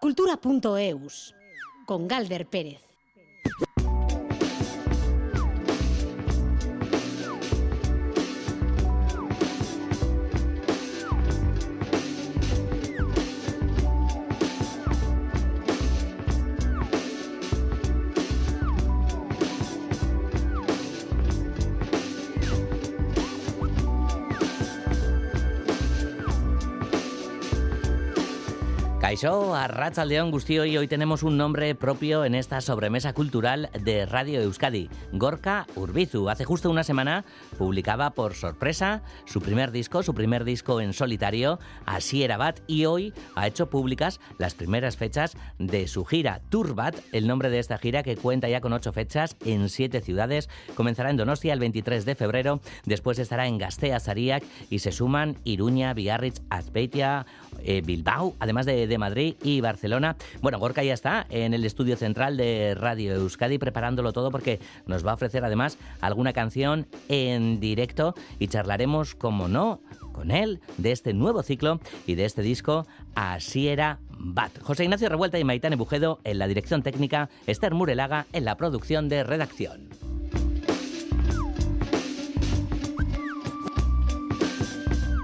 Cultura.eus, con Galder Perez. Kaixo, arratsaldeon guztioi, hoy tenemos un nombre propio en esta sobremesa cultural de Radio Euskadi, Gorka Urbizu. Hace justo una semana publicaba por sorpresa su primer disco en solitario, Hasiera Bat, y hoy ha hecho públicas las primeras fechas de su gira, Tour Bat, el nombre de esta gira que cuenta ya con 8 fechas en 7 ciudades. Comenzará en Donostia el 23 de febrero, después estará en Gaztea, Zariak, y se suman Iruña, Biarritz, Azpeitia, Bilbao, además de Madrid y Barcelona. Bueno, Gorka ya está en el estudio central de Radio Euskadi preparándolo todo, porque nos va a ofrecer además alguna canción en directo y charlaremos, como no, con él de este nuevo ciclo y de este disco Hasiera Bat. José Ignacio Revuelta y Maitane Bujedo en la dirección técnica, Esther Murelaga en la producción de redacción.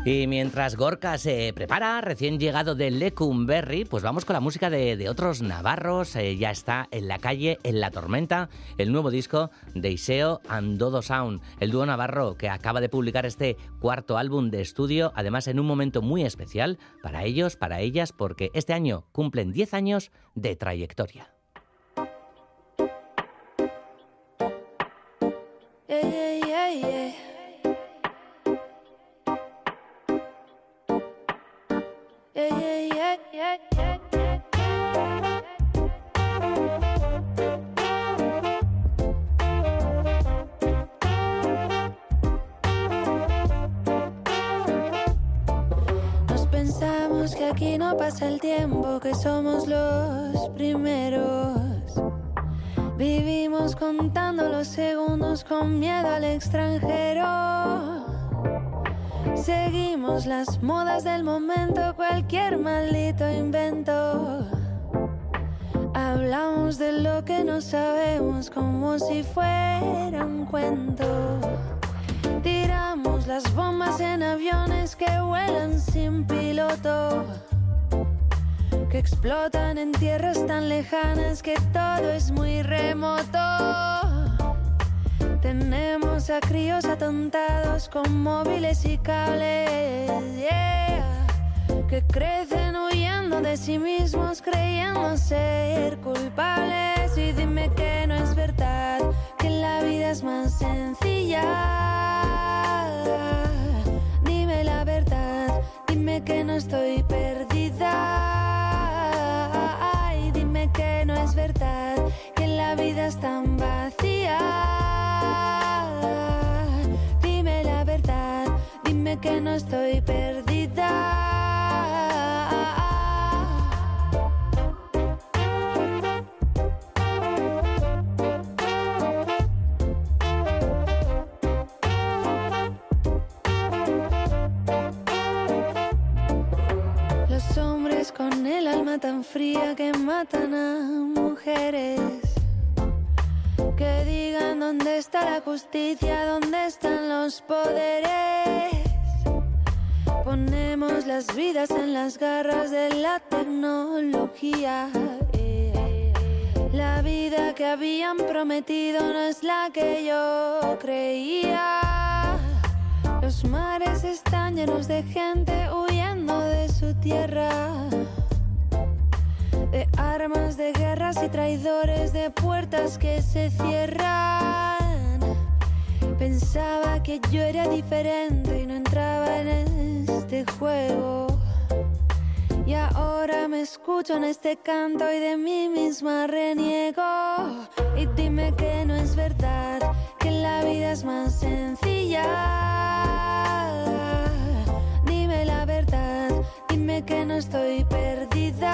Y mientras Gorka se prepara, recién llegado de Lecumberri, pues vamos con la música de otros navarros. Ya está en la calle, en La Tormenta, el nuevo disco de Iseo and Dodo Sound, el dúo navarro que acaba de publicar este 4º álbum de estudio, además en un momento muy especial para ellos, para ellas, porque este año cumplen 10 años de trayectoria. Aquí no pasa el tiempo, que somos los primeros. Vivimos contando los segundos con miedo al extranjero. Seguimos las modas del momento, cualquier maldito invento. Hablamos de lo que no sabemos como si fuera un cuento. Tiramos las bombas en aviones que vuelan sin piloto, que explotan en tierras tan lejanas que todo es muy remoto. Tenemos a críos atontados con móviles y cables, yeah, que crecen huyendo de sí mismos creyendo ser culpables. Y dime que no es verdad, que la vida es más sencilla. Dime la verdad, dime que no estoy perdida. Ay, dime que no es verdad, que la vida es tan vacía. Dime la verdad, dime que no estoy perdida. Con el alma tan fría que matan a mujeres, que digan dónde está la justicia, dónde están los poderes. Ponemos las vidas en las garras de la tecnología. La vida que habían prometido no es la que yo creía. Los mares están llenos de gente huyendo de su tierra, de armas, de guerras y traidores, de puertas que se cierran. Pensaba que yo era diferente y no entraba en este juego, y ahora me escucho en este canto y de mí misma reniego. Y dime que no es verdad, que la vida es más sencilla. Dime que no estoy perdida.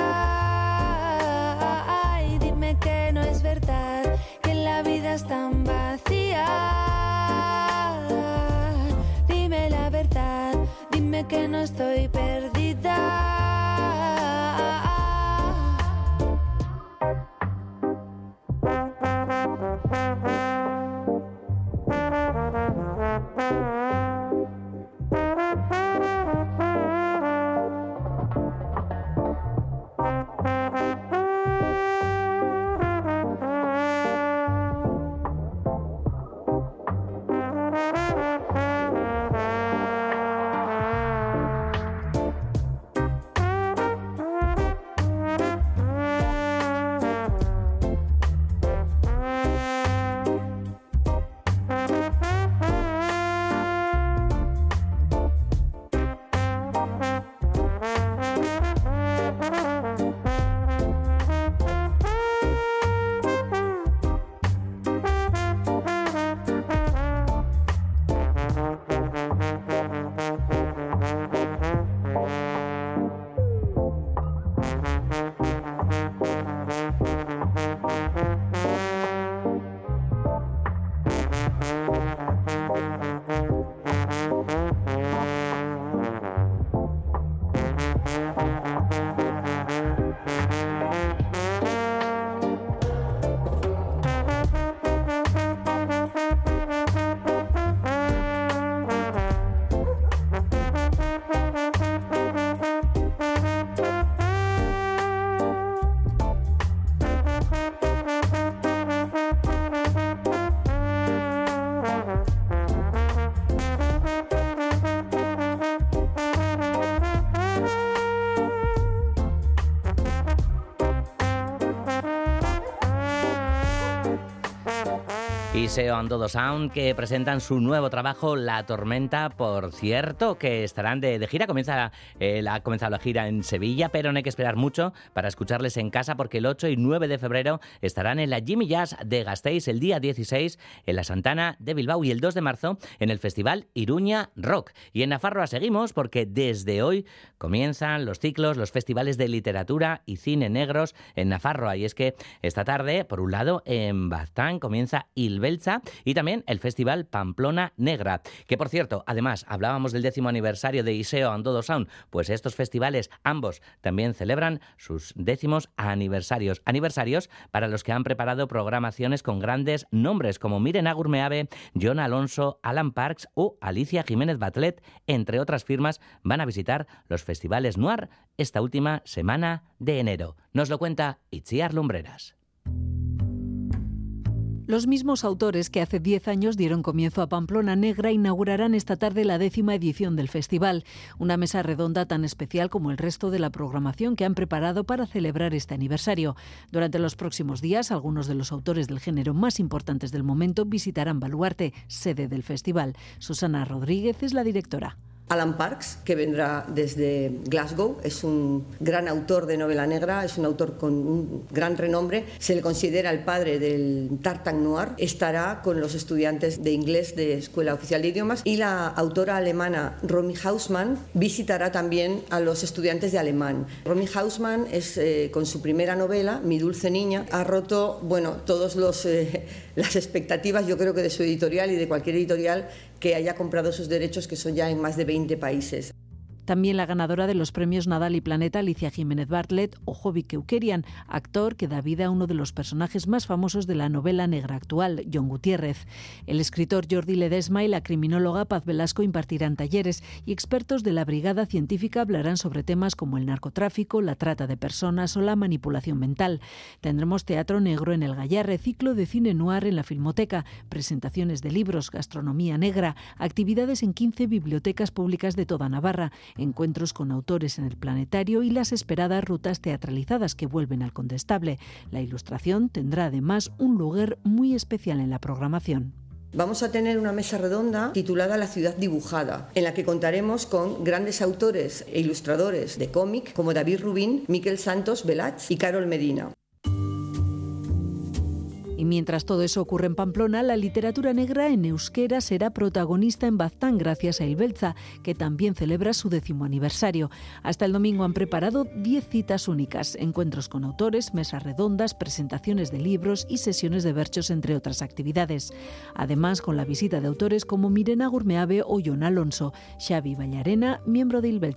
Ay, dime que no es verdad, que la vida es tan vacía. Dime la verdad, dime que no estoy perdida. Iseo and Dodo Sound, que presentan su nuevo trabajo, La Tormenta, por cierto, que estarán de gira. Ha comenzado la gira en Sevilla, pero no hay que esperar mucho para escucharles en casa, porque el 8 y 9 de febrero estarán en la Jimmy Jazz de Gasteiz, el día 16 en la Santana de Bilbao y el 2 de marzo en el Festival Iruña Rock. Y en Nafarroa seguimos, porque desde hoy comienzan los ciclos, los festivales de literatura y cine negros en Nafarroa. Y es que esta tarde, por un lado, en Baztán comienza Hilberri y también el Festival Pamplona Negra, que por cierto, además, hablábamos del 10º aniversario de Iseo and Dodo Sound, pues estos festivales, ambos, también celebran sus 10º aniversarios. Aniversarios para los que han preparado programaciones con grandes nombres como Miren Agur Meabe, Jon Alonso, Alan Parks o Alicia Jiménez Bartlett, entre otras firmas, van a visitar los festivales Noir esta última semana de enero. Nos lo cuenta Itziar Lumbreras. Los mismos autores que hace 10 años dieron comienzo a Pamplona Negra inaugurarán esta tarde la 10ª edición del festival. Una mesa redonda tan especial como el resto de la programación que han preparado para celebrar este aniversario. Durante los próximos días, algunos de los autores del género más importantes del momento visitarán Baluarte, sede del festival. Susana Rodríguez es la directora. Alan Parks, que vendrá desde Glasgow, es un gran autor de novela negra, es un autor con un gran renombre, se le considera el padre del tartan noir, estará con los estudiantes de inglés de Escuela Oficial de Idiomas, y la autora alemana Romy Hausmann visitará también a los estudiantes de alemán. Romy Hausmann es, con su primera novela, Mi dulce niña, ha roto todos las expectativas, yo creo que de su editorial y de cualquier editorial que haya comprado sus derechos, que son ya en más de 20 países. También la ganadora de los premios Nadal y Planeta, Alicia Jiménez Bartlett, o Jovi Kukerian, actor que da vida a uno de los personajes más famosos de la novela negra actual, Jon Gutiérrez. El escritor Jordi Ledesma y la criminóloga Paz Velasco impartirán talleres, y expertos de la brigada científica hablarán sobre temas como el narcotráfico, la trata de personas o la manipulación mental. Tendremos teatro negro en el Gallarre, ciclo de cine noir en la Filmoteca, presentaciones de libros, gastronomía negra, actividades en 15 bibliotecas públicas de toda Navarra, encuentros con autores en el Planetario y las esperadas rutas teatralizadas que vuelven al Condestable. La ilustración tendrá además un lugar muy especial en la programación. Vamos a tener una mesa redonda titulada La ciudad dibujada, en la que contaremos con grandes autores e ilustradores de cómic como David Rubín, Miquel Santos, Belach y Carol Medina. Y mientras todo eso ocurre en Pamplona, la literatura negra en euskera será protagonista en Baztán gracias a Hilberri, que también celebra su 10º aniversario. Hasta el domingo han preparado 10 citas únicas, encuentros con autores, mesas redondas, presentaciones de libros y sesiones de berchos, entre otras actividades. Además, con la visita de autores como Miren Agur Meabe o Jon Alonso, Xabi Bailarena, miembro de Hilberri.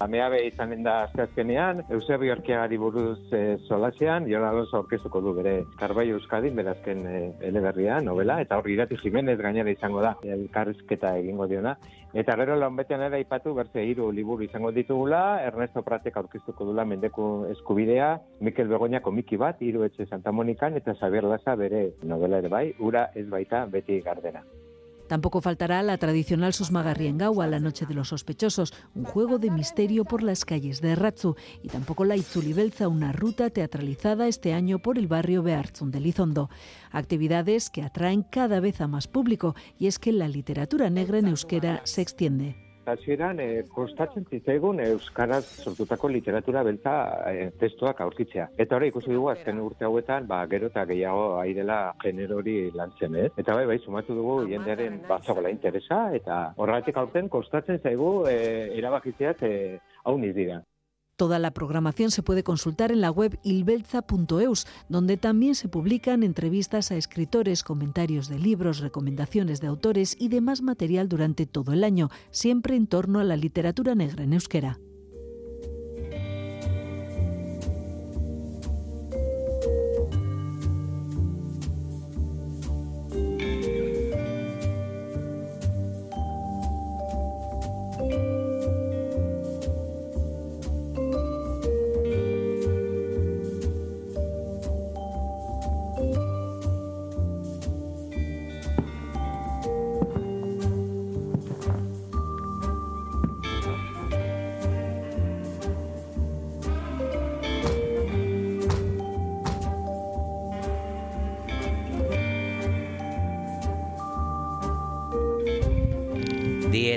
Ameabe izanen da azkenean, Eusebio Arkeagari buruz solasean, Jon Alonso aurkeztuko du bere Karbai Euskadin, berazken eleberria, novela, eta hor Irati Jimenez gainera izango da, elkarrizketa egingo diona. Eta gero launbetean ere aipatu berze 3 liburu izango ditugula, Ernesto Pratek aurkeztuko dula Mendeku eskubidea, Mikel Begoñako Miki bat, 3 etxe Santa Monikan, eta Xabier Lasa bere novela ere bai, Ura ez baita beti gardena. Tampoco faltará la tradicional susmagarriengaua, La noche de los sospechosos, un juego de misterio por las calles de Erratzu, y tampoco la Itzulibeltza, una ruta teatralizada este año por el barrio Behartzun de Elizondo. Actividades que atraen cada vez a más público, y es que la literatura negra en euskera se extiende. Hasieran kostatzen zitzaigun euskaraz sortutako literatura beltza testuak aurkitzea. Eta hori ikusi dugu azken urte hauetan, gero eta gehiago airela genero hori lantzen, ez? Eta bai sumatu dugu jendearen bazagola interesa, eta horregatik aurten kostatzen zaigu erabakitzeak hauniz dira. Toda la programación se puede consultar en la web hilberri.eus, donde también se publican entrevistas a escritores, comentarios de libros, recomendaciones de autores y demás material durante todo el año, siempre en torno a la literatura negra en euskera.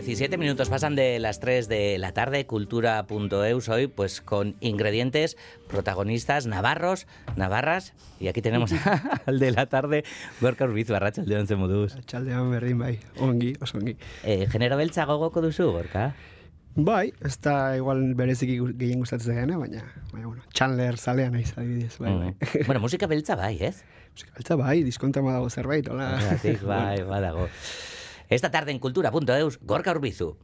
17 minutos pasan de las 3 de la tarde, cultura.eus hoy pues con ingredientes, protagonistas, navarros, navarras, y aquí tenemos al de la tarde, Gorka Urbizu, arratsaldeon zemoduz. Arratsaldeon berdin bai, ongi, oso ongi. Genero beltza gogoko duzu, Gorka? Bai, ez da igual bereziki gehien gustatzen zaigana, baina bueno, Chandler zalean naiz adibidez, bai. Bueno, musika beltza bai, ez? Musika beltza bai, diskontan badago zerbait, hola. Horregatik, bai, badago. Esta tarde en Cultura.eus, Gorka Urbizu.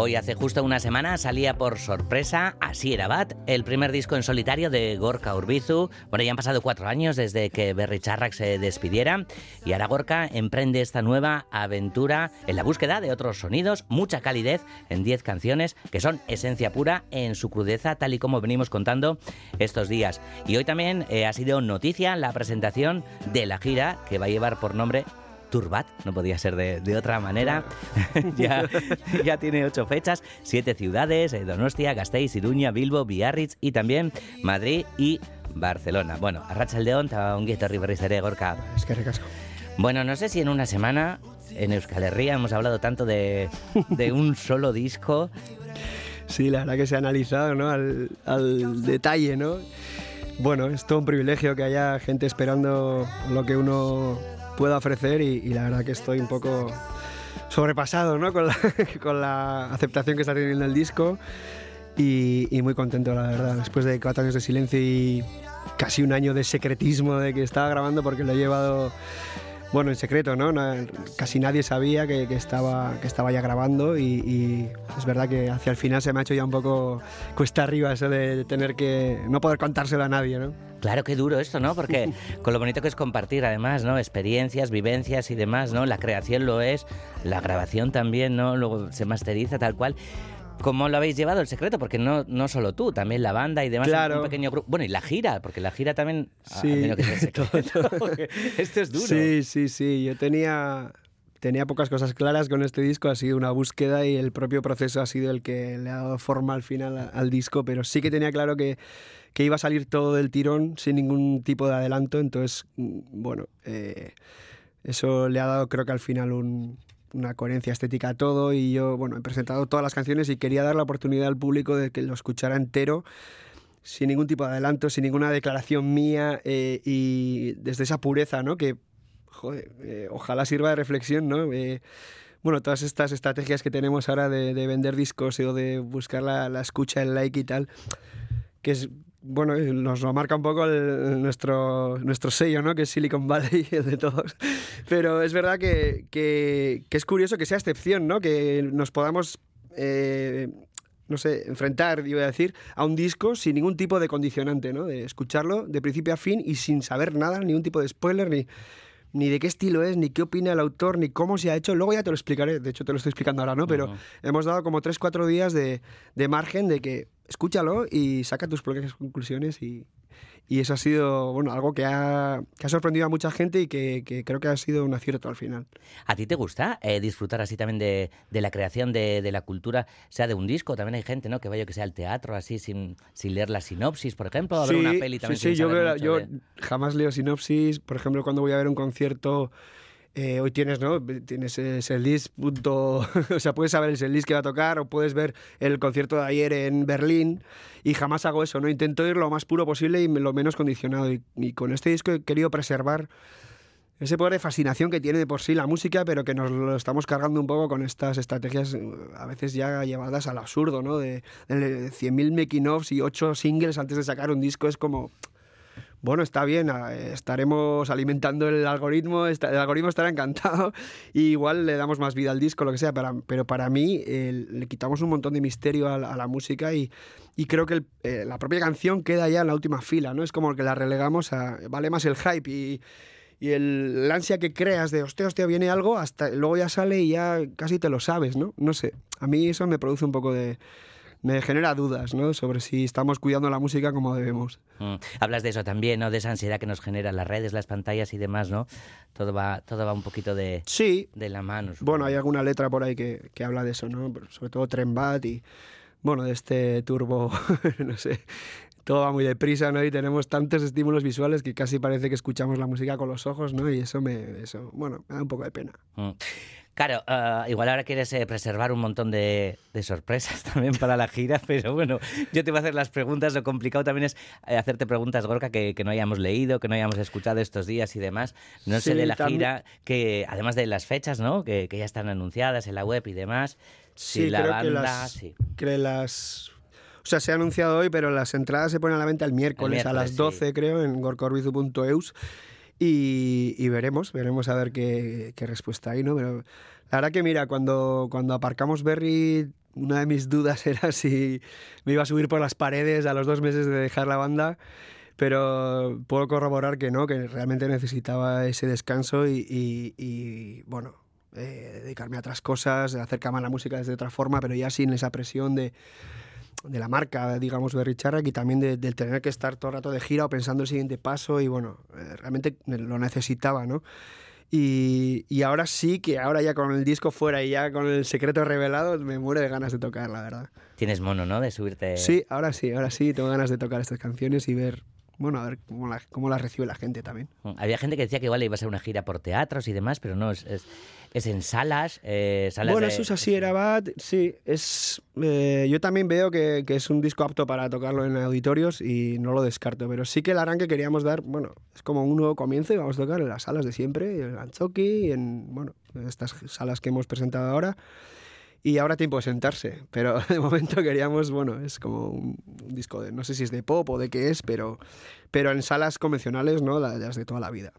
Hoy, hace justo una semana, salía por sorpresa Hasiera Bat, el primer disco en solitario de Gorka Urbizu. Bueno, ya han pasado 4 años desde que Berri Txarrak se despidiera y ahora Gorka emprende esta nueva aventura en la búsqueda de otros sonidos, mucha calidez en 10 canciones que son esencia pura en su crudeza, tal y como venimos contando estos días. Y hoy también ha sido noticia la presentación de la gira que va a llevar por nombre Tour Bat, no podía ser de otra manera. Ya tiene 8 fechas, 7 ciudades, Donostia, Gasteiz, Iruña, Bilbo, Biarritz y también Madrid y Barcelona. Bueno, arratsaldeon eta ongi etorri berriz ere, Gorka. Eskerrik asko. Bueno, no sé si en una semana en Euskal Herria hemos hablado tanto de un solo disco. Sí, la verdad que se ha analizado, ¿no? al detalle, ¿no? Bueno, es todo un privilegio que haya gente esperando lo que uno pueda ofrecer y la verdad que estoy un poco sobrepasado, ¿no? con la aceptación que está teniendo el disco y muy contento, la verdad, después de 4 años de silencio y casi 1 año de secretismo de que estaba grabando, porque lo he llevado, bueno, en secreto, ¿no? Casi nadie sabía que estaba ya grabando y es verdad que hacia el final se me ha hecho ya un poco cuesta arriba eso de tener que no poder contárselo a nadie, ¿no? Claro, qué duro esto, ¿no? Porque con lo bonito que es compartir, además, ¿no? Experiencias, vivencias y demás, ¿no? La creación lo es, la grabación también, ¿no? Luego se masteriza, tal cual. ¿Cómo lo habéis llevado el secreto? Porque no solo tú, también la banda y demás, claro. Un pequeño grupo. Bueno, y la gira, porque la gira también sí. Ha tenido que ser secreto. Esto es duro. Sí. Yo tenía pocas cosas claras con este disco, ha sido una búsqueda y el propio proceso ha sido el que le ha dado forma al final al disco, pero sí que tenía claro que iba a salir todo del tirón sin ningún tipo de adelanto, entonces, bueno, eso le ha dado, creo que al final una coherencia estética a todo y yo, bueno, he presentado todas las canciones y quería dar la oportunidad al público de que lo escuchara entero, sin ningún tipo de adelanto, sin ninguna declaración mía y desde esa pureza, ¿no? Que joder, ojalá sirva de reflexión, ¿no? Bueno, todas estas estrategias que tenemos ahora de vender discos o de buscar la escucha, el like y tal, que es, bueno, nos lo marca un poco nuestro sello, ¿no? Que es Silicon Valley, el de todos. Pero es verdad que es curioso que sea excepción, ¿no? Que nos podamos, no sé, enfrentar, iba a decir, a un disco sin ningún tipo de condicionante, ¿no? De escucharlo de principio a fin y sin saber nada, ningún tipo de spoiler, ni de qué estilo es, ni qué opina el autor, ni cómo se ha hecho. Luego ya te lo explicaré, de hecho te lo estoy explicando ahora, ¿no? Pero hemos dado como 3-4 días de margen de que escúchalo y saca tus propias conclusiones y eso ha sido, bueno, algo que ha sorprendido a mucha gente y que creo que ha sido un acierto al final. ¿A ti te gusta disfrutar así también de la creación de la cultura, sea de un disco? También hay gente, ¿no? Que vaya, que sea al teatro así sin leer la sinopsis, por ejemplo, o a ver una peli también. Sí, yo jamás leo sinopsis. Por ejemplo, cuando voy a ver un concierto Hoy tienes, ¿no? Tienes el list, punto... o sea, puedes saber el list que va a tocar o puedes ver el concierto de ayer en Berlín, y jamás hago eso, ¿no? Intento ir lo más puro posible y lo menos condicionado, y con este disco he querido preservar ese poder de fascinación que tiene de por sí la música, pero que nos lo estamos cargando un poco con estas estrategias a veces ya llevadas al absurdo, ¿no? De 100.000 making-offs y 8 singles antes de sacar un disco. Es como... Bueno, está bien, estaremos alimentando el algoritmo, el algoritmo estará encantado, y igual le damos más vida al disco, lo que sea, pero para mí le quitamos un montón de misterio a la música, y creo que la propia canción queda ya en la última fila, ¿no? Es como que la relegamos a... Vale más el hype y el ansia que creas de hostia, viene algo, hasta luego ya sale y ya casi te lo sabes, ¿no? No sé, a mí eso me produce un poco de... Me genera dudas, ¿no?, sobre si estamos cuidando la música como debemos. Hablas de eso también, ¿no?, de esa ansiedad que nos generan las redes, las pantallas y demás, ¿no? Todo va un poquito de, sí, de la mano. Supongo. Bueno, hay alguna letra por ahí que habla de eso, ¿no? Sobre todo Tour Bat y, bueno, de este turbo, no sé... Todo va muy deprisa, ¿no? Y tenemos tantos estímulos visuales que casi parece que escuchamos la música con los ojos, ¿no? Y eso, bueno, me da un poco de pena. Claro, igual ahora quieres preservar un montón de sorpresas también para la gira, pero bueno, yo te voy a hacer las preguntas. Lo complicado también es hacerte preguntas, Gorka, que no hayamos leído, que no hayamos escuchado estos días y demás. No sé, sí, de la gira, que además de las fechas, ¿no?, que ya están anunciadas en la web y demás. Sí, si la creo banda, que las... Sí. Que las... O sea, se ha anunciado hoy, pero las entradas se ponen a la venta el miércoles a las 12, sí, creo, en gorkaurbizu.eus, y veremos a ver qué respuesta hay, ¿no? Pero la verdad que, mira, cuando aparcamos Berri, una de mis dudas era si me iba a subir por las paredes a los 2 meses de dejar la banda, pero puedo corroborar que no, que realmente necesitaba ese descanso y bueno... dedicarme a otras cosas, acercarme a la música desde otra forma, pero ya sin esa presión de la marca, digamos, Berri Txarrak, y también de tener que estar todo el rato de gira o pensando el siguiente paso, y bueno, realmente lo necesitaba, ¿no? Y ahora sí, que ahora ya con el disco fuera y ya con el secreto revelado, me muero de ganas de tocar, la verdad. Tienes mono, ¿no?, de subirte... Sí, ahora sí, tengo ganas de tocar estas canciones y ver... Bueno, a ver cómo la recibe la gente también. Había gente que decía que igual iba a ser una gira por teatros y demás, pero no, es en salas. Bueno, eso es Hasiera Bat, sí. Yo también veo que es un disco apto para tocarlo en auditorios y no lo descarto, pero sí que el arranque queríamos dar, bueno, es como un nuevo comienzo y vamos a tocar en las salas de siempre, en Antzoki, en estas salas que hemos presentado ahora. Y ahora tiempo de sentarse, pero de momento queríamos, bueno, es como un disco de, no sé si es de pop o de qué es, pero en salas convencionales, ¿no?, las de toda la vida.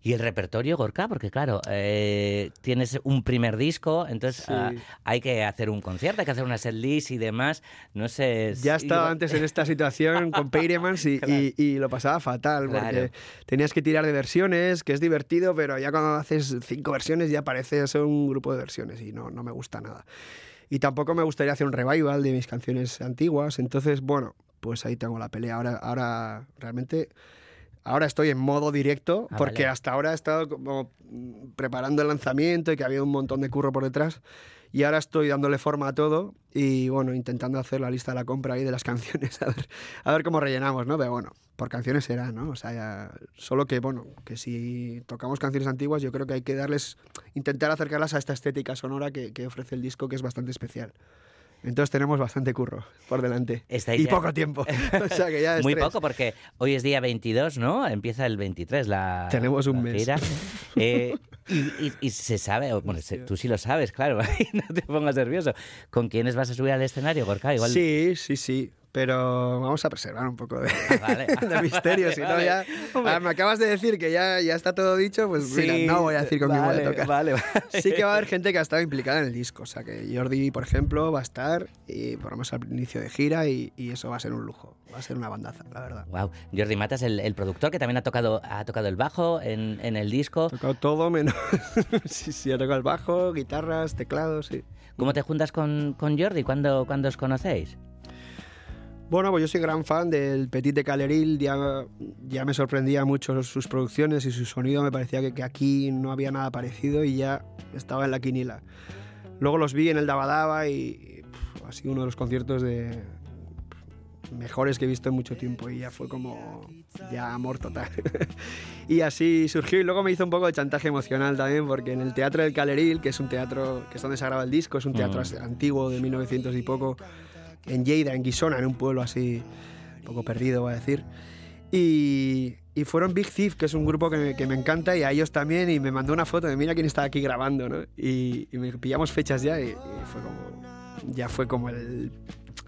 ¿Y el repertorio, Gorka? Porque claro, tienes un primer disco, entonces sí, hay que hacer un concierto, hay que hacer una setlist y demás, no sé... Ya estaba antes en esta situación con Peiremans claro, y lo pasaba fatal, claro, porque tenías que tirar de versiones, que es divertido, pero ya cuando haces 5 versiones ya parece ser un grupo de versiones y no me gusta nada. Y tampoco me gustaría hacer un revival de mis canciones antiguas, entonces, bueno, pues ahí tengo la pelea. Ahora realmente... Ahora estoy en modo directo, porque vale, hasta ahora he estado como preparando el lanzamiento y que había un montón de curro por detrás. Y ahora estoy dándole forma a todo y, bueno, intentando hacer la lista de la compra ahí de las canciones, a ver cómo rellenamos, ¿no? Pero bueno, por canciones será, ¿no? O sea, ya, solo que, bueno, que si tocamos canciones antiguas, yo creo que hay que intentar acercarlas a esta estética sonora que ofrece el disco, que es bastante especial. Entonces tenemos bastante curro por delante. Y ya... poco tiempo. O sea que ya es muy poco, porque hoy es día 22, ¿no? Empieza el 23 la... Tenemos un mes. Y se sabe, bueno, tú sí lo sabes, claro, no te pongas nervioso. ¿Con quiénes vas a subir al escenario, Gorka? Igual... Sí. Pero vamos a preservar un poco de misterio, si no ya... Ahora, me acabas de decir que ya está todo dicho, pues sí, mira, no voy a decir con quién voy a tocar. Vale. Sí que va a haber gente que ha estado implicada en el disco, o sea que Jordi, por ejemplo, va a estar, y por lo menos al inicio de gira, y eso va a ser un lujo, va a ser una bandaza, la verdad. Wow. Jordi Matas, el productor, que también ha tocado el bajo en el disco. Ha tocado todo menos... sí, ha tocado el bajo, guitarras, teclados, sí. ¿Cómo te juntas con Jordi? ¿Cuándo os conocéis? Bueno, pues yo soy gran fan del Petit de Caleril, ya me sorprendía mucho sus producciones y su sonido, me parecía que aquí no había nada parecido y ya estaba en la quinila. Luego los vi en el Dabadaba y ha sido uno de los conciertos mejores que he visto en mucho tiempo y ya fue como ya amor total. Y así surgió, y luego me hizo un poco de chantaje emocional también, porque en el Teatro del Caleril, que es un teatro que es donde se graba el disco, es un teatro antiguo de 1900 y poco, en Lleida, en Guisona, en un pueblo así un poco perdido, voy a decir. Y fueron Big Thief, que es un grupo que me encanta, y a ellos también, y me mandó una foto de mira quién está aquí grabando, ¿no? Y me pillamos fechas ya, y fue como, ya fue como el,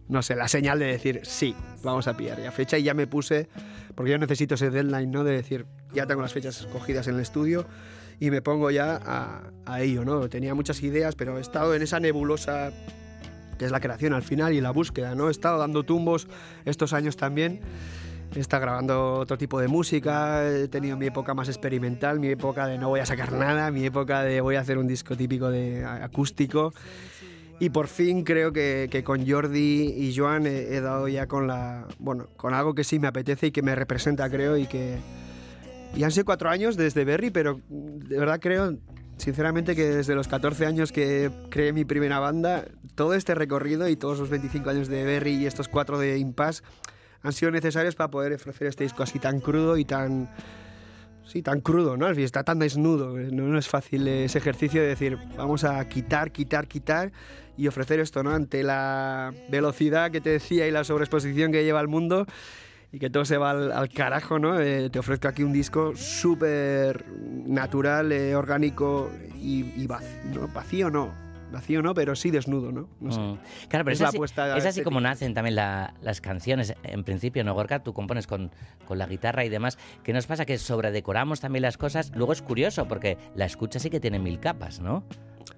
no sé, la señal de decir, sí, vamos a pillar ya fecha, y ya me puse, porque yo necesito ese deadline, ¿no? De decir, ya tengo las fechas cogidas en el estudio, y me pongo ya a ello, ¿no? Tenía muchas ideas, pero he estado en esa nebulosa que es la creación al final y la búsqueda, ¿no? He estado dando tumbos estos años también. He estado grabando otro tipo de música, he tenido mi época más experimental, mi época de no voy a sacar nada, mi época de voy a hacer un disco típico de acústico. Y por fin creo que con Jordi y Joan he dado ya con la, bueno, con algo que sí me apetece y que me representa, creo, y que... Y han sido 4 años desde Berri, pero de verdad creo, sinceramente, que desde los 14 años que creé mi primera banda, todo este recorrido y todos los 25 años de Berri y estos 4 de Impasse han sido necesarios para poder ofrecer este disco así tan crudo y tan... Sí, tan crudo, ¿no? Está tan desnudo. No es fácil ese ejercicio de decir vamos a quitar y ofrecer esto, ¿no? Ante la velocidad que te decía y la sobreexposición que lleva el mundo y que todo se va al carajo, ¿no? Te ofrezco aquí un disco súper natural, orgánico y vacío, pero sí desnudo, ¿no? No sé. Claro, pero es así como nacen también las canciones. En principio, ¿no, Gorka? Tú compones con la guitarra y demás. ¿Qué nos pasa? Que sobredecoramos también las cosas. Luego es curioso, porque la escucha sí que tiene 1000 capas, ¿no?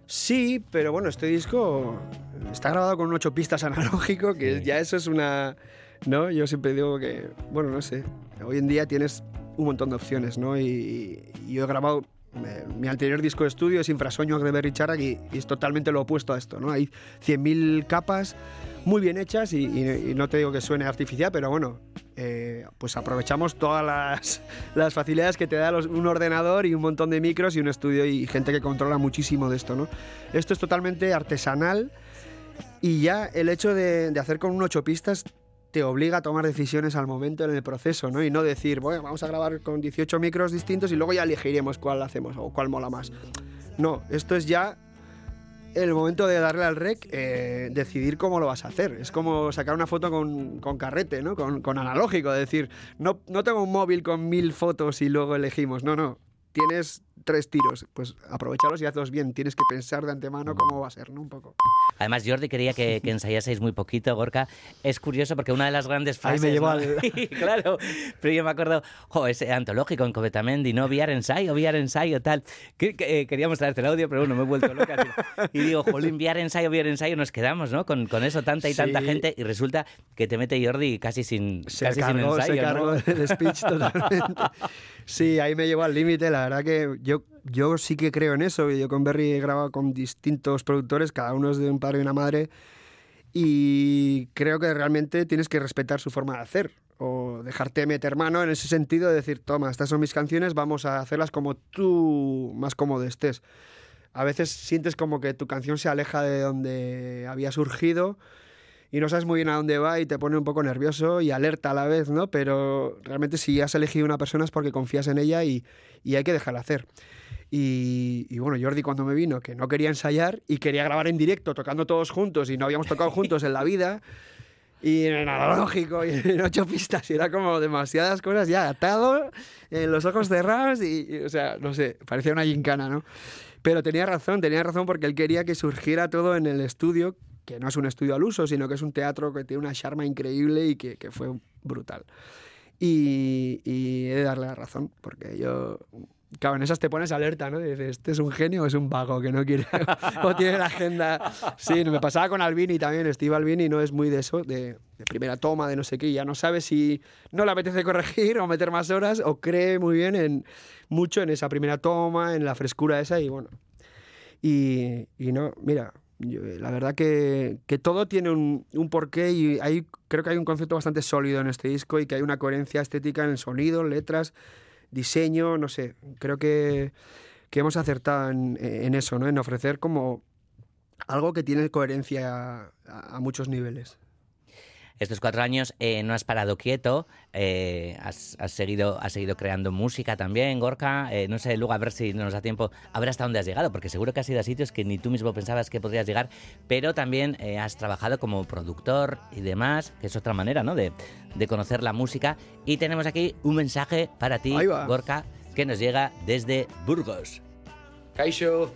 Sí, pero bueno, este disco está grabado con un 8 pistas analógico, que sí. Ya eso es una... ¿no? Yo siempre digo que, bueno, no sé, hoy en día tienes un montón de opciones, ¿no? Y yo he grabado... Mi anterior disco de estudio es Infrasoños de Berri Txarrak y es totalmente lo opuesto a esto, ¿no? Hay 100.000 capas muy bien hechas y no te digo que suene artificial, pero bueno, pues aprovechamos todas las facilidades que te da un ordenador y un montón de micros y un estudio y gente que controla muchísimo de esto, ¿no? Esto es totalmente artesanal y ya el hecho de hacer con un 8 pistas te obliga a tomar decisiones al momento en el proceso, ¿no? Y no decir, bueno, vamos a grabar con 18 micros distintos y luego ya elegiremos cuál hacemos o cuál mola más. No, esto es ya el momento de darle al rec, decidir cómo lo vas a hacer. Es como sacar una foto con carrete, ¿no? Con analógico, de decir, no tengo un móvil con 1000 fotos y luego elegimos. No, tienes 3 tiros, pues aprovechalos y hazlos bien. Tienes que pensar de antemano cómo va a ser, ¿no? Un poco. Además, Jordi quería que ensayaseis muy poquito, Gorka. Es curioso porque una de las grandes frases... Ahí me llevó, ¿no? Claro, pero yo me acuerdo... es antológico en Covetamendi, ¿no? Biar ensayo, tal. Queríamos traerte el audio, pero bueno, me he vuelto loca. Tío. Y digo, jolín, biar ensayo, nos quedamos, ¿no? Con eso, tanta y tanta gente, y resulta que te mete Jordi casi sin ensayo, ¿no? Se cargó el speech totalmente. Sí, ahí me llevó al límite, la verdad que... Yo sí que creo en eso. Yo con Berri he grabado con distintos productores, cada uno es de un padre y una madre, y creo que realmente tienes que respetar su forma de hacer o dejarte meter mano en ese sentido de decir, toma, estas son mis canciones, vamos a hacerlas como tú más cómodo estés. A veces sientes como que tu canción se aleja de donde había surgido y no sabes muy bien a dónde va y te pone un poco nervioso y alerta a la vez, ¿no? Pero realmente si has elegido una persona es porque confías en ella y hay que dejarla hacer. Y bueno, Jordi cuando me vino, que no quería ensayar y quería grabar en directo, tocando todos juntos, y no habíamos tocado juntos en la vida, y en analógico, y en 8 pistas, y era como demasiadas cosas ya atado, los ojos cerrados, y o sea, no sé, parecía una gincana, ¿no? Pero tenía razón porque él quería que surgiera todo en el estudio, que no es un estudio al uso, sino que es un teatro que tiene una charma increíble y que fue brutal. Y he de darle la razón, porque yo... Claro, en esas te pones alerta, ¿no? Y dices, ¿este es un genio o es un vago que no quiere? O tiene la agenda... Sí, me pasaba con Albini también. Steve Albini no es muy de eso, de primera toma, de no sé qué. Ya no sabe si no le apetece corregir o meter más horas, o cree muy bien mucho en esa primera toma, en la frescura esa, y bueno. Y no, mira... La verdad que todo tiene un porqué y creo que hay un concepto bastante sólido en este disco y que hay una coherencia estética en el sonido, letras, diseño, no sé. Creo que hemos acertado en eso, ¿no? En ofrecer como algo que tiene coherencia a muchos niveles. estos 4 años no has parado quieto, has seguido creando música también, Gorka. No sé, luego a ver si nos da tiempo a ver hasta dónde has llegado, porque seguro que has ido a sitios que ni tú mismo pensabas que podrías llegar, pero también has trabajado como productor y demás, que es otra manera, ¿no?, de conocer la música. Y tenemos aquí un mensaje para ti, Gorka, que nos llega desde Burgos. Kaixo,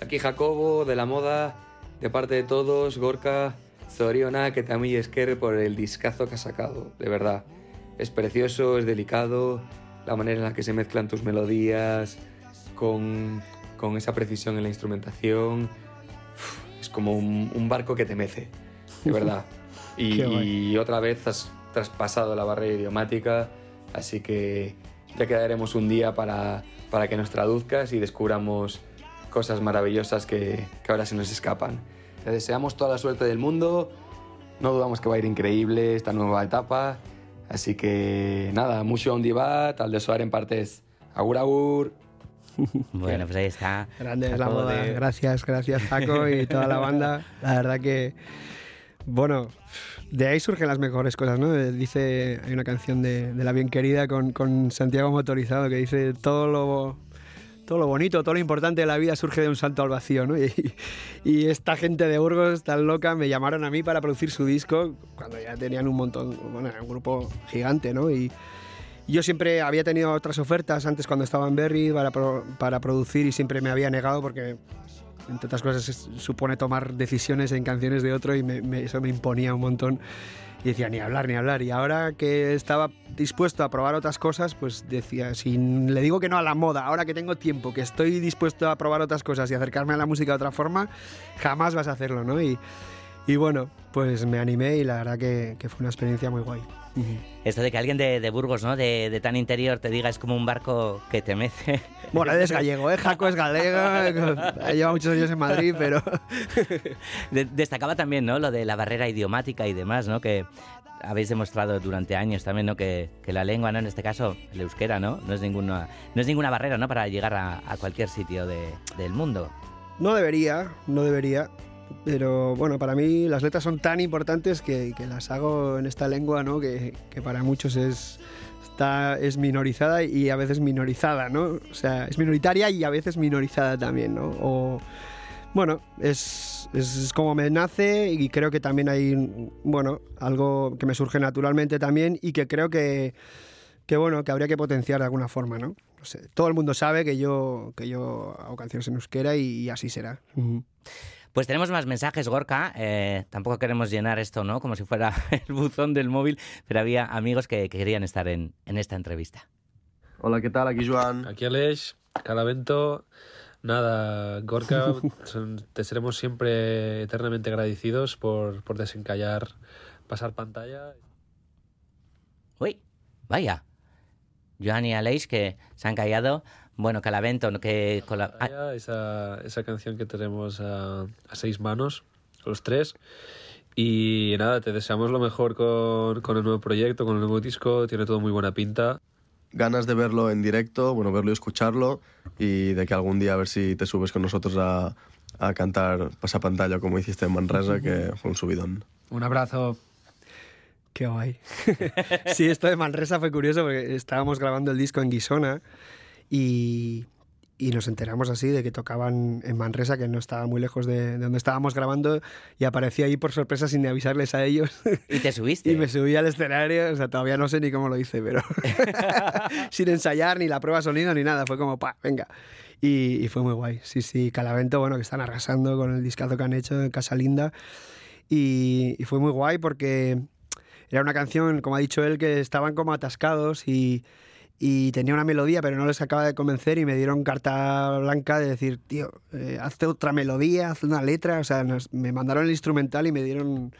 aquí Jacobo, de La Moda, de parte de todos. Gorka, Zoriona, que también es que por el discazo que has sacado, de verdad. Es precioso, es delicado, la manera en la que se mezclan tus melodías con esa precisión en la instrumentación. Es como un barco que te mece, de verdad. Y otra vez has traspasado la barrera idiomática, así que ya quedaremos un día para que nos traduzcas y descubramos cosas maravillosas que ahora se nos escapan. Te deseamos toda la suerte del mundo, no dudamos que va a ir increíble esta nueva etapa, así que nada, mucho ondi bat, al de soar en partes. Agur, agur. Bueno, pues ahí está. Grande La Moda, gracias Paco y toda la banda. La verdad que, bueno, de ahí surgen las mejores cosas, ¿no? Dice, hay una canción de La Bien Querida con Santiago Motorizado que dice todo lo bonito, todo lo importante de la vida surge de un salto al vacío, ¿no? Y esta gente de Burgos tan loca me llamaron a mí para producir su disco cuando ya tenían un montón, bueno, un grupo gigante, ¿no? Y yo siempre había tenido otras ofertas antes cuando estaba en Berri para producir y siempre me había negado porque, entre otras cosas, supone tomar decisiones en canciones de otro y eso me imponía un montón. Y decía, ni hablar. Y ahora que estaba dispuesto a probar otras cosas, pues decía, si le digo que no a La Moda, ahora que tengo tiempo, que estoy dispuesto a probar otras cosas y acercarme a la música de otra forma, jamás vas a hacerlo, ¿no? Y bueno, pues me animé y la verdad que fue una experiencia muy guay. Esto de que alguien de Burgos, ¿no?, de tan interior te diga, es como un barco que te mece. Bueno, eres gallego, ¿eh? Jaco es gallego, lleva muchos años en Madrid, pero... Destacaba también, ¿no?, lo de la barrera idiomática y demás, ¿no?, que habéis demostrado durante años también, ¿no?, que la lengua, ¿no?, en este caso el euskera, ¿no?, no es ninguna barrera, ¿no?, para llegar a cualquier sitio del mundo. No debería... Pero bueno, para mí las letras son tan importantes que las hago en esta lengua, ¿no?, que para muchos es minorizada y a veces minorizada, ¿no? O sea, es minoritaria y a veces minorizada también, ¿no? O, bueno, es como me nace y creo que también hay, bueno, algo que me surge naturalmente también y que creo que bueno, que habría que potenciar de alguna forma, ¿no? No sé, todo el mundo sabe que yo hago canciones en euskera y así será. Uh-huh. Pues tenemos más mensajes, Gorka. Tampoco queremos llenar esto, ¿no?, como si fuera el buzón del móvil, pero había amigos que querían estar en esta entrevista. Hola, ¿qué tal? Aquí Joan. Aquí Alex, Cala Vento. Nada, Gorka, te seremos siempre eternamente agradecidos por desencallar, pasar pantalla. Uy, vaya. Joan y Aleix que se han callado. Bueno, Cala Vento, que... Esa canción que tenemos a 6 manos, los 3. Y nada, te deseamos lo mejor con el nuevo proyecto, con el nuevo disco. Tiene todo muy buena pinta. Ganas de verlo en directo, bueno, verlo y escucharlo. Y de que algún día a ver si te subes con nosotros a cantar Pasapantalla, como hiciste en Manresa, que fue un subidón. Un abrazo. Qué guay. Sí, esto de Manresa fue curioso porque estábamos grabando el disco en Guisona. Y nos enteramos así de que tocaban en Manresa, que no estaba muy lejos de donde estábamos grabando, y aparecí ahí por sorpresa sin avisarles a ellos. ¿Y te subiste? Y me subí al escenario, o sea, todavía no sé ni cómo lo hice, pero sin ensayar ni la prueba de sonido ni nada, fue como, pa, venga. Y fue muy guay. Sí, Cala Vento, bueno, que están arrasando con el discazo que han hecho en Casa Linda, y fue muy guay porque era una canción, como ha dicho él, que estaban como atascados y tenía una melodía, pero no les acaba de convencer y me dieron carta blanca de decir, tío, hazte otra melodía, haz una letra. O sea, me mandaron el instrumental y me dieron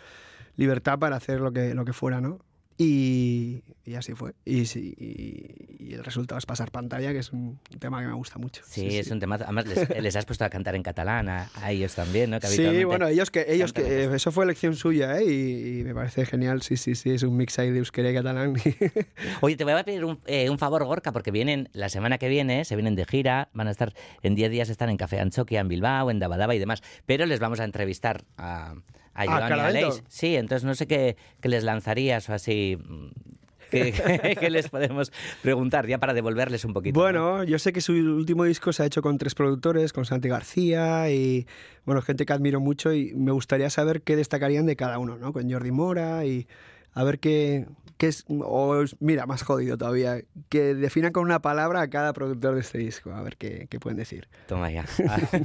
libertad para hacer lo que fuera, ¿no? Y así fue. Y el resultado es Pasar Pantalla, que es un tema que me gusta mucho. Sí, sí, es un tema. Además, les has puesto a cantar en catalán a ellos también, ¿no? Que sí, bueno, ellos que eso fue elección suya, ¿eh? Y me parece genial. Sí, es un mix ahí de euskera y catalán. Oye, te voy a pedir un favor, Gorka, porque vienen la semana que viene, se vienen de gira, van a estar en 10 días, están en Café Antzokia, en Bilbao, en Dabadaba y demás. Pero les vamos a entrevistar a Jon y a Leis. Sí, entonces no sé qué les lanzarías o así. ¿Qué les podemos preguntar ya para devolverles un poquito? Bueno, ¿no? Yo sé que su último disco se ha hecho con 3 productores, con Santi García y, bueno, gente que admiro mucho, y me gustaría saber qué destacarían de cada uno, ¿no? Con Jordi Mora y a ver qué es, o mira, más jodido todavía, que definan con una palabra a cada productor de este disco, a ver qué pueden decir. Toma ya,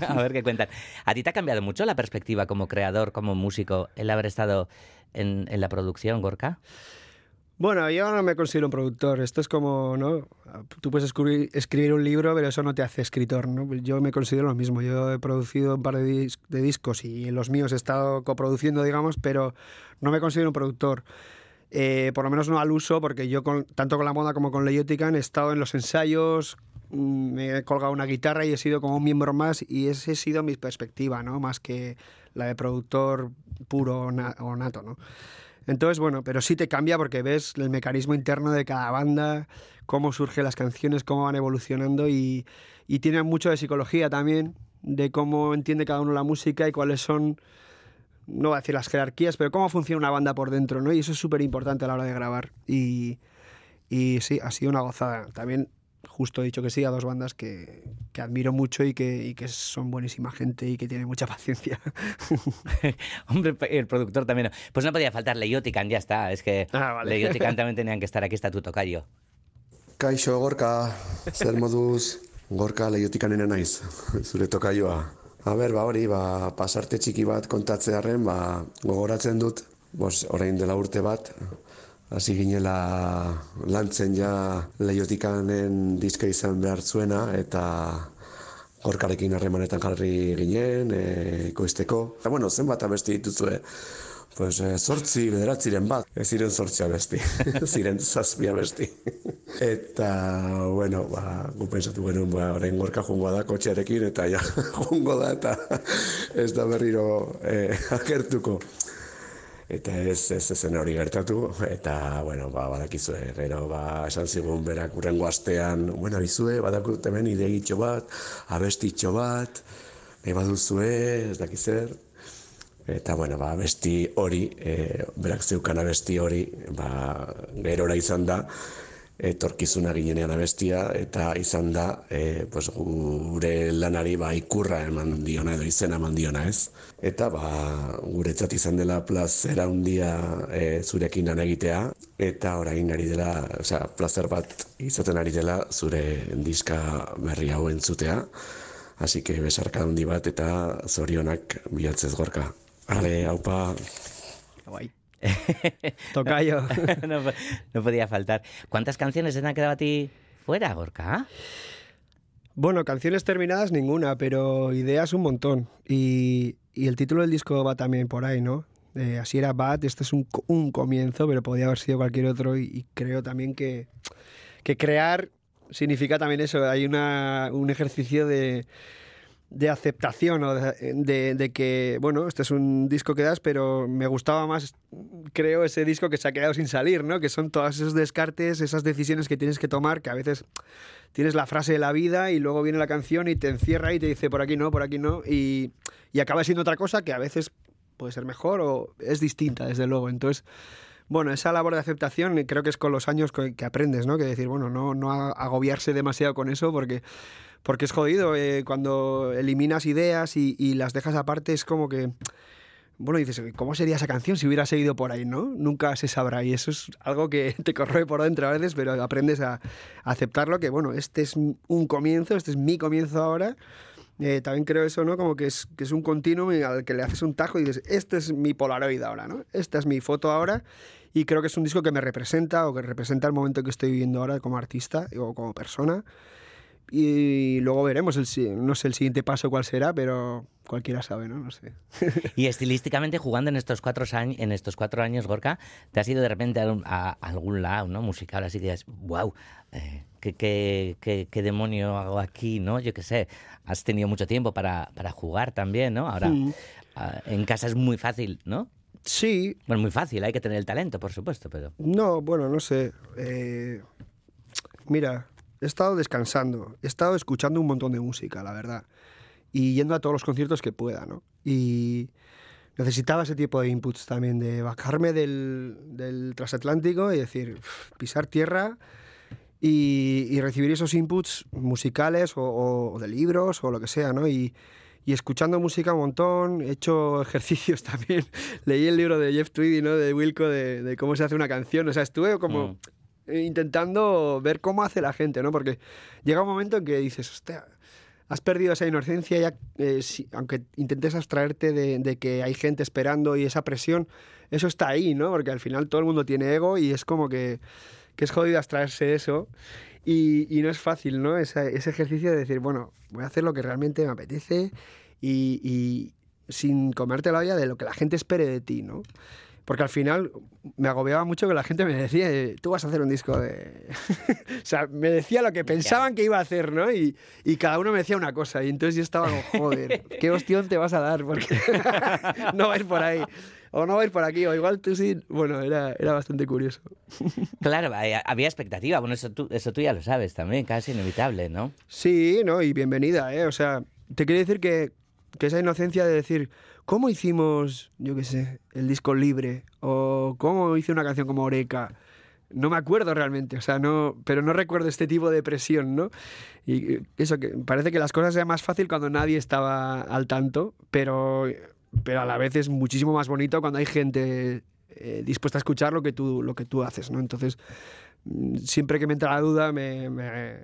a ver qué cuentan. ¿A ti te ha cambiado mucho la perspectiva como creador, como músico, el haber estado en la producción, Gorka? Bueno, yo no me considero un productor. Esto es como, ¿no? Tú puedes escribir un libro, pero eso no te hace escritor, ¿no? Yo me considero lo mismo. Yo he producido un par de discos y en los míos he estado coproduciendo, digamos, pero no me considero un productor. Por lo menos no al uso, porque yo, tanto con La Moda como con Leihotikan, he estado en los ensayos, me he colgado una guitarra y he sido como un miembro más, y esa ha sido mi perspectiva, ¿no? Más que la de productor puro o nato, ¿no? Entonces, bueno, pero sí te cambia porque ves el mecanismo interno de cada banda, cómo surgen las canciones, cómo van evolucionando y tienen mucho de psicología también, de cómo entiende cada uno la música y cuáles son, no voy a decir las jerarquías, pero cómo funciona una banda por dentro, ¿no? Y eso es súper importante a la hora de grabar. Y sí, ha sido una gozada. También, justo he dicho que sí, a 2 bandas que admiro mucho y que son buenísima gente y que tienen mucha paciencia. Hombre, el productor también. Pues no podía faltar Leihotikan, ya está. Es que vale. Leihotikan también tenían que estar. Aquí está tu tocayo. Kaixo, Gorka. Zer moduz, Gorka Leiotikanena naiz. Zure tokaioa. A ber, hori, pasarte txiki bat kontatzearen, gogoratzen dut, orain dela urte bat, hasi ginela lantzen ja Leiotikanen diska izan behar zuena, eta Gorkarekin harremanetan jarri ginen, ekoizteko. Eta bueno, zenbat abesti dituzue? 8, 9 bat. Ez ziren 8 abesti, ziren 7 abesti. Eta, bueno, gu pentsatu genuen, orain Gorka jungoa da kotxearekin, eta ja, jungo da, eta ez da berriro akertuko. Eta ez zen hori gertatu, eta, bueno, badakizue, gero, esan zigun berak urrengo astean, bueno, bizue, badakut hemen idegitxo bat, abestitxo bat, nahi baduzue, ez dakiz zer, eta, bueno, abesti hori, berak zeukan abesti hori, gerora izan da, etorkizuna ginenean abestia, eta izan da, gure lanari ikurra eman diona, edo izena eman diona, ez? Eta guretzat izan dela plazera handia zurekin lan egitea, eta orain ari dela, osea, plazer bat izaten ari dela zure diska berri hau entzutea. Así que besarka handi bat eta zorionak bilatzez, Gorka. Ale, aupa! Guai. Tocayo. No podía faltar. ¿Cuántas canciones te han quedado a ti fuera, Gorka? Bueno, canciones terminadas ninguna, pero ideas un montón. Y el título del disco va también por ahí, ¿no? Hasiera Bat, este es un comienzo, pero podía haber sido cualquier otro. Y creo también que crear significa también eso. Hay un ejercicio de aceptación, o de que, bueno, este es un disco que das, pero me gustaba más, creo, ese disco que se ha quedado sin salir, ¿no? Que son todos esos descartes, esas decisiones que tienes que tomar, que a veces tienes la frase de la vida y luego viene la canción y te encierra y te dice por aquí no, y acaba siendo otra cosa que a veces puede ser mejor o es distinta, desde luego. Entonces, bueno, esa labor de aceptación creo que es con los años que aprendes, ¿no? Que decir, bueno, no agobiarse demasiado con eso porque es jodido. Cuando eliminas ideas y las dejas aparte, es como que, bueno, dices, ¿cómo sería esa canción si hubiera seguido por ahí, no? Nunca se sabrá, y eso es algo que te corroe por dentro a veces, pero aprendes a aceptarlo, que bueno, este es un comienzo, este es mi comienzo ahora. También creo eso, ¿no? Como que es un continuum al que le haces un tajo y dices, este es mi Polaroid ahora, ¿no? Esta es mi foto ahora. Y creo que es un disco que me representa, o que representa el momento que estoy viviendo ahora como artista o como persona. Y luego veremos, no sé el siguiente paso cuál será, pero cualquiera sabe, ¿no? No sé. Y estilísticamente, jugando en estos 4 años, Gorka, te has ido de repente a algún lado, ¿no? Musical, así que dices, wow, ¿qué demonio hago aquí, ¿no? Yo qué sé, has tenido mucho tiempo para jugar también, ¿no? Ahora, en casa es muy fácil, ¿no? Sí. Bueno, muy fácil, hay que tener el talento, por supuesto, pero... No, bueno, no sé. Mira, he estado descansando, he estado escuchando un montón de música, la verdad. Y yendo a todos los conciertos que pueda, ¿no? Y necesitaba ese tipo de inputs también, de bajarme del transatlántico y decir, pisar tierra y recibir esos inputs musicales o de libros o lo que sea, ¿no? Y escuchando música un montón, he hecho ejercicios también. Leí el libro de Jeff Tweedy, ¿no? De Wilco, de cómo se hace una canción. O sea, estuve como intentando ver cómo hace la gente, ¿no? Porque llega un momento en que dices, hostia, has perdido esa inocencia, ya, aunque intentes abstraerte de que hay gente esperando y esa presión, eso está ahí, ¿no? Porque al final todo el mundo tiene ego y es como que es jodido abstraerse eso. Y no es fácil, ¿no? Ese ejercicio de decir, bueno, voy a hacer lo que realmente me apetece y sin comerte la olla de lo que la gente espere de ti, ¿no? Porque al final me agobiaba mucho que la gente me decía, tú vas a hacer un disco de... o sea, me decía lo que pensaban que iba a hacer, ¿no? Y cada uno me decía una cosa. Y entonces yo estaba como, joder, qué hostión te vas a dar, porque no vais por ahí. O no vais por aquí, o igual tú sí... Bueno, era bastante curioso. Claro, había expectativa. Bueno, eso tú ya lo sabes también, casi inevitable, ¿no? Sí, ¿no? Y bienvenida, ¿eh? O sea, te quiero decir que esa inocencia de decir... ¿Cómo hicimos, yo qué sé, el disco Libre? ¿O cómo hice una canción como Oreca? No me acuerdo realmente, o sea, no, pero no recuerdo este tipo de presión, ¿no? Y eso, que parece que las cosas sean más fácil cuando nadie estaba al tanto, pero a la vez es muchísimo más bonito cuando hay gente dispuesta a escuchar lo que tú haces, ¿no? Entonces, siempre que me entra la duda, me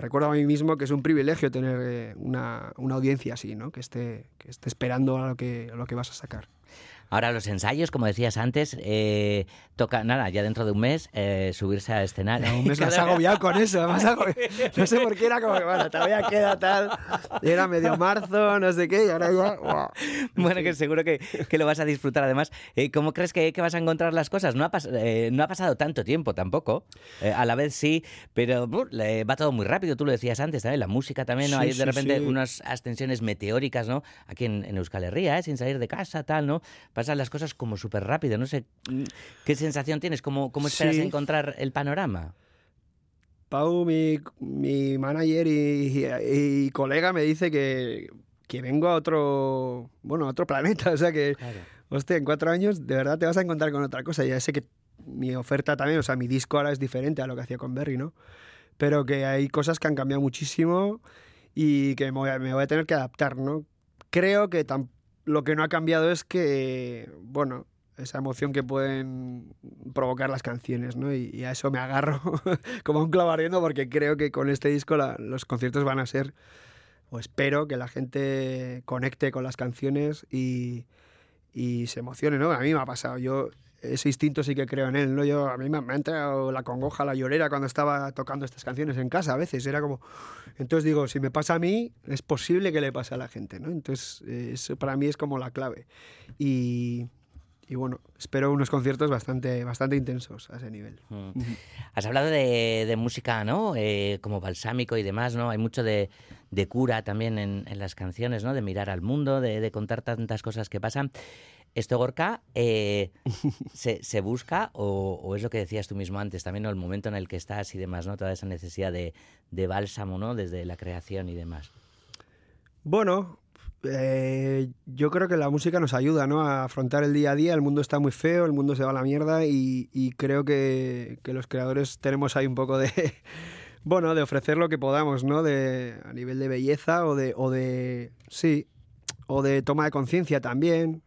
recuerdo a mí mismo que es un privilegio tener una audiencia así, ¿no? Que esté esperando a lo que vas a sacar. Ahora, los ensayos, como decías antes, toca, nada, ya dentro de un mes, subirse a escenario. No, un mes las has agobiado con eso, no sé por qué era como que, bueno, todavía queda tal, era medio marzo, no sé qué, y ahora ya... Wow. Bueno, que seguro que lo vas a disfrutar, además. ¿Cómo crees que vas a encontrar las cosas? No ha pasado tanto tiempo tampoco, a la vez sí, pero va todo muy rápido, tú lo decías antes también, la música también, ¿no? Hay de repente unas ascensiones meteóricas, ¿no? Aquí en Euskal Herria, sin salir de casa, tal, ¿no? Pasan las cosas como súper rápido, no sé, ¿qué sensación tienes? ¿Cómo esperas encontrar el panorama? Pau, mi manager y colega me dice que vengo a otro planeta, o sea que, claro. Hostia, en 4 años de verdad te vas a encontrar con otra cosa, ya sé que mi oferta también, o sea, mi disco ahora es diferente a lo que hacía con Berri, ¿no? Pero que hay cosas que han cambiado muchísimo y que me voy a tener que adaptar, ¿no? Creo que tampoco... Lo que no ha cambiado es que, bueno, esa emoción que pueden provocar las canciones, ¿no? Y a eso me agarro como un clavo ardiendo, porque creo que con este disco los conciertos van a ser, o espero, que la gente conecte con las canciones y se emocione, ¿no? A mí me ha pasado, yo ese instinto sí que creo en él, ¿no? A mí me ha entrado la congoja, la llorera cuando estaba tocando estas canciones en casa, a veces era como... Entonces digo, si me pasa a mí, es posible que le pase a la gente, ¿no? Entonces, eso para mí es como la clave. Y bueno, espero unos conciertos bastante intensos a ese nivel. Has hablado de música, ¿no? Como balsámico y demás, ¿no? Hay mucho de cura también en las canciones, ¿no? De mirar al mundo, de contar tantas cosas que pasan. ¿Esto, Gorka, se busca o es lo que decías tú mismo antes también, ¿no? El momento en el que estás y demás, ¿no? Toda esa necesidad de bálsamo, ¿no? Desde la creación y demás. Bueno, yo creo que la música nos ayuda, ¿no? A afrontar el día a día. El mundo está muy feo, el mundo se va a la mierda y creo que los creadores tenemos ahí un poco de... Bueno, de ofrecer lo que podamos, ¿no? A nivel de belleza o de sí... O de toma de conciencia también.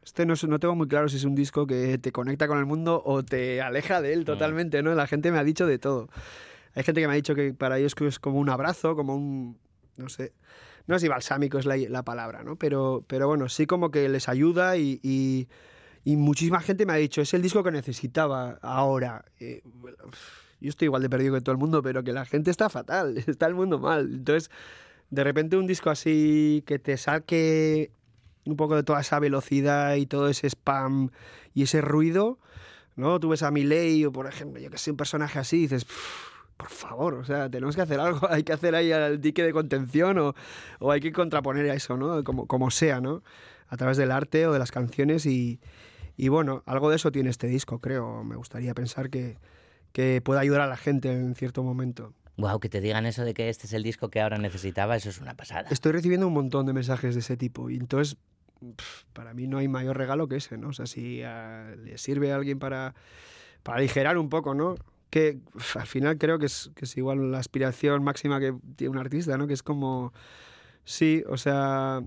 No tengo muy claro si es un disco que te conecta con el mundo o te aleja de él totalmente, ¿no? La gente me ha dicho de todo. Hay gente que me ha dicho que para ellos es como un abrazo, como un... No sé. No sé si balsámico es la palabra, ¿no? Pero bueno, sí como que les ayuda y muchísima gente me ha dicho, es el disco que necesitaba ahora. yo estoy igual de perdido que todo el mundo, pero que la gente está fatal, está el mundo mal. Entonces, de repente un disco así que te saque un poco de toda esa velocidad y todo ese spam y ese ruido, ¿no? Tú ves a Milei o, por ejemplo, yo que sé, un personaje así y dices... Por favor, o sea, tenemos que hacer algo, hay que hacer ahí al dique de contención o hay que contraponer a eso, ¿no? Como sea, ¿no? A través del arte o de las canciones y bueno, algo de eso tiene este disco, creo. Me gustaría pensar que pueda ayudar a la gente en cierto momento. Wow, que te digan eso de que este es el disco que ahora necesitaba, eso es una pasada. Estoy recibiendo un montón de mensajes de ese tipo y entonces, para mí no hay mayor regalo que ese, ¿no? O sea, si le sirve a alguien para aligerar un poco, ¿no? Que al final creo que es igual la aspiración máxima que tiene un artista, ¿no? Que es como, sí, o sea,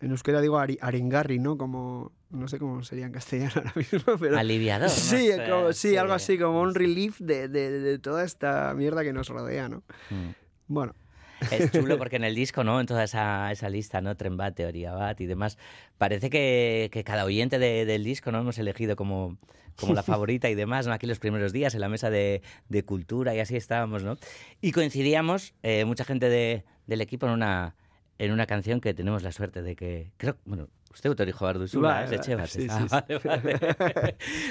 en euskera digo arengarri, ¿no? Como, no sé cómo sería en castellano ahora mismo, pero... Aliviador. Sí, no sé, como, sí, algo así, como un relief de toda esta mierda que nos rodea, ¿no? Bueno. Es chulo porque en el disco, ¿no? En toda esa lista, ¿no? Tren bat, teoría bat y demás. Parece que cada oyente del disco, ¿no? Hemos elegido como la favorita y demás, ¿no? Aquí los primeros días en la mesa de cultura y así estábamos, ¿no? Y coincidíamos, mucha gente del equipo, en una canción que tenemos la suerte de que... Creo, bueno, usted autorijo Arduzula, es Echevas. Sí, sí, sí. Vale.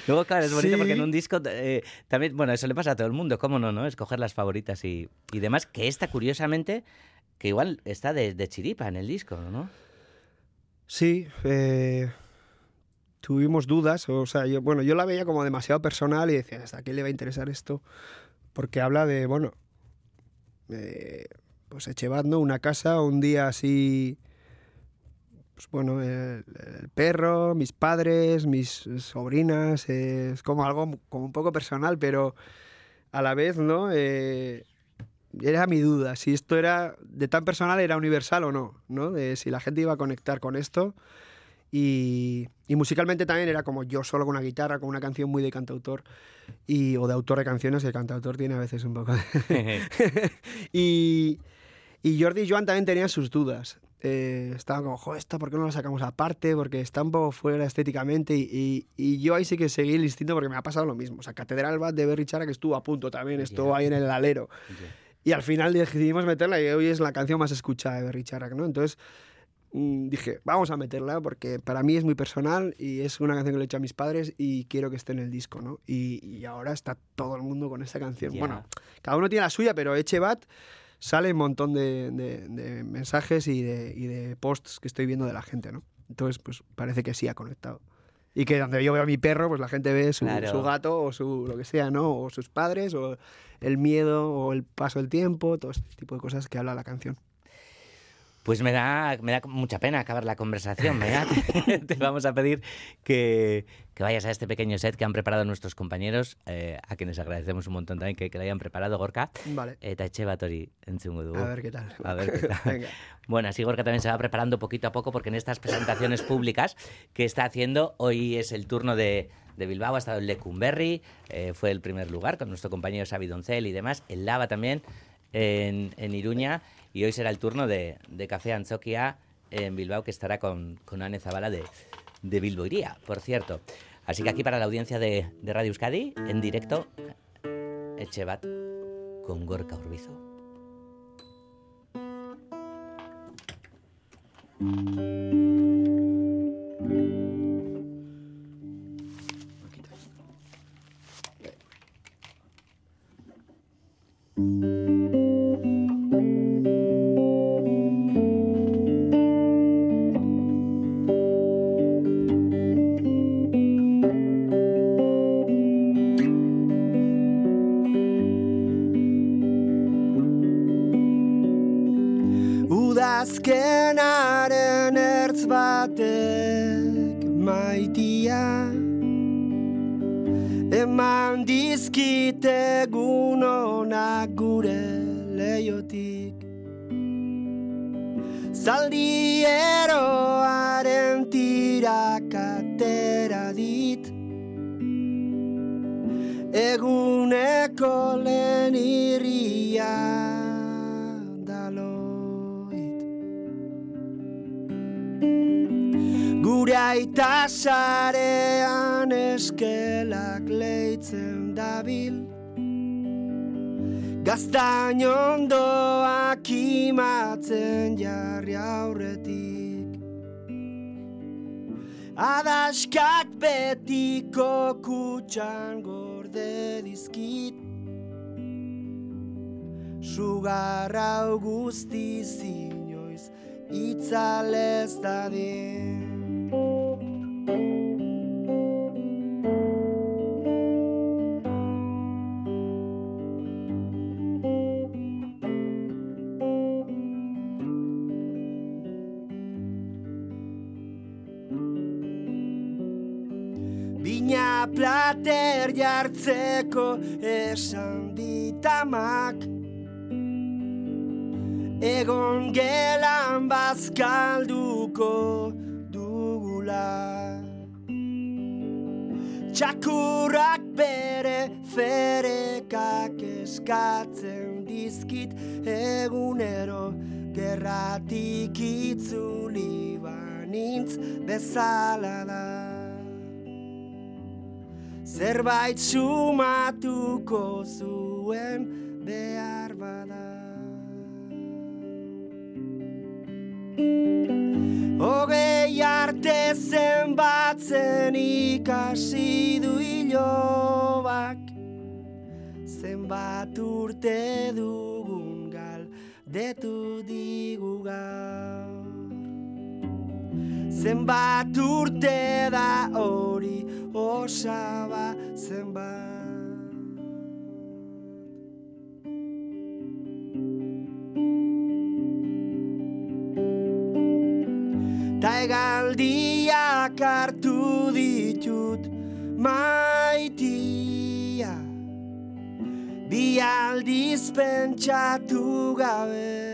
Luego, claro, es bonito, sí, porque en un disco también... Bueno, eso le pasa a todo el mundo, cómo no, ¿no? Escoger las favoritas y demás, que esta, curiosamente, que igual está de chiripa en el disco, ¿no? Sí, tuvimos dudas, o sea, yo la veía como demasiado personal y decía, ¿hasta qué le va a interesar esto? Porque habla de, bueno, pues Echevat, ¿no? Una casa, un día así, pues bueno, el perro, mis padres, mis sobrinas, es como algo como un poco personal, pero a la vez, ¿no? Era mi duda, si esto era de tan personal, era universal o no, ¿no? De si la gente iba a conectar con esto. Y musicalmente también era como yo solo con una guitarra, con una canción muy de cantautor o de autor de canciones, el cantautor tiene a veces un poco de... y Jordi y Joan también tenían sus dudas, estaban como, joder, ¿esto por qué no lo sacamos aparte? Porque está un poco fuera estéticamente y yo ahí sí que seguí el instinto porque me ha pasado lo mismo, o sea, Catedral Bat de Berri Txarrak, que estuvo a punto también, estuvo ahí en el alero y al final decidimos meterla y hoy es la canción más escuchada de Berri Txarrak, ¿no? Entonces dije, vamos a meterla porque para mí es muy personal y es una canción que le he hecho a mis padres y quiero que esté en el disco, ¿no? Y ahora está todo el mundo con esta canción. Yeah. Bueno, cada uno tiene la suya, pero Echevat sale un montón de mensajes y de posts que estoy viendo de la gente, ¿no? Entonces, pues parece que sí ha conectado. Y que donde yo veo a mi perro, pues la gente ve su gato o su lo que sea, ¿no? O sus padres, o el miedo, o el paso del tiempo, todo este tipo de cosas que habla la canción. Pues me da mucha pena acabar la conversación, ¿verdad? Te vamos a pedir que vayas a este pequeño set que han preparado nuestros compañeros, a quienes agradecemos un montón también que lo hayan preparado, Gorka. Vale. Eta etxe bat hori entzungo dugu. A ver qué tal. Venga. Bueno, así Gorka también se va preparando poquito a poco porque en estas presentaciones públicas que está haciendo, hoy es el turno de Bilbao, ha estado en Lecumberri, fue el primer lugar con nuestro compañero Xavi Doncel y demás, el Lava también en Iruña. Y hoy será el turno de Café Antzokia en Bilbao, que estará con Ane Zabala de Bilbo Iría, por cierto. Así que aquí para la audiencia de Radio Euskadi, en directo, Echevat con Gorka Urbizu. Azkenaren ertz batek maitia eman dizkite egun onak gure leiotik zaldieroaren tirak atera dit eguneko lehen irria gure aita sarean eskelak leitzen dabil Gaztain ondoak imatzen jarri aurretik, adaskak betiko kutxan gorde dizkit, sugarra guztiz inoiz itzal ez dadin. Plater jartzeko esan ditamak, egon gelan bazkalduko dugula, txakurrak bere ferekak eskatzen dizkit, egunero gerratik itzuli banintz bezala da. Zerbait sumatuko zuen behar bada. Hogei arte zenbatzen ikasi du ilobak, zenbat urte dugun galdetu digu gaur. Zenbat urte da hori, osaba zenbat. Ta hegaldiak hartu ditut maitia, bi aldiz pentsatu gabe.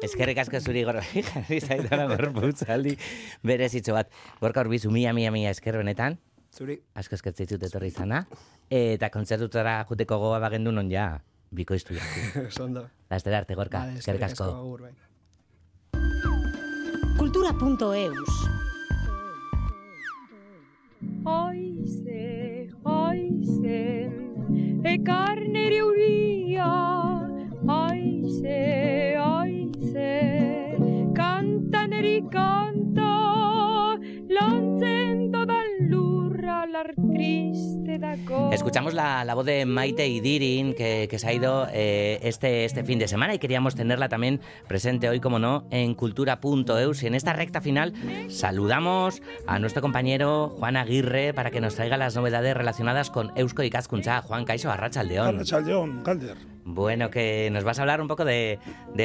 Eskerrik asko zuri jarri zaitona gorputzaldi berezitxo bat. Gorka Urbizu, mila esker benetan. Zuri. Asko eskertzitzut etorri izana. Eta kontzertutara juteko goa bagendu non ja, bikoiztu jatik. Zondo. Laster arte, Gorka. Eskerrik asko. Kultura.eus. Oizen, oizen, ekarneri uria, oizen, kantaneri kanta, lantzen todan lurra lar triste dako. Escuchamos la voz de Maite Idirin, que se ha ido este fin de semana, y queríamos tenerla también presente hoy, como no, en Cultura.eus. En esta recta final saludamos a nuestro compañero Juan Aguirre para que nos traiga las novedades relacionadas con Eusko Ikaskuntza. Juan, kaixo, arratsaldeon. Arratsaldeon, Galder. Bueno, que nos vas a hablar un poco del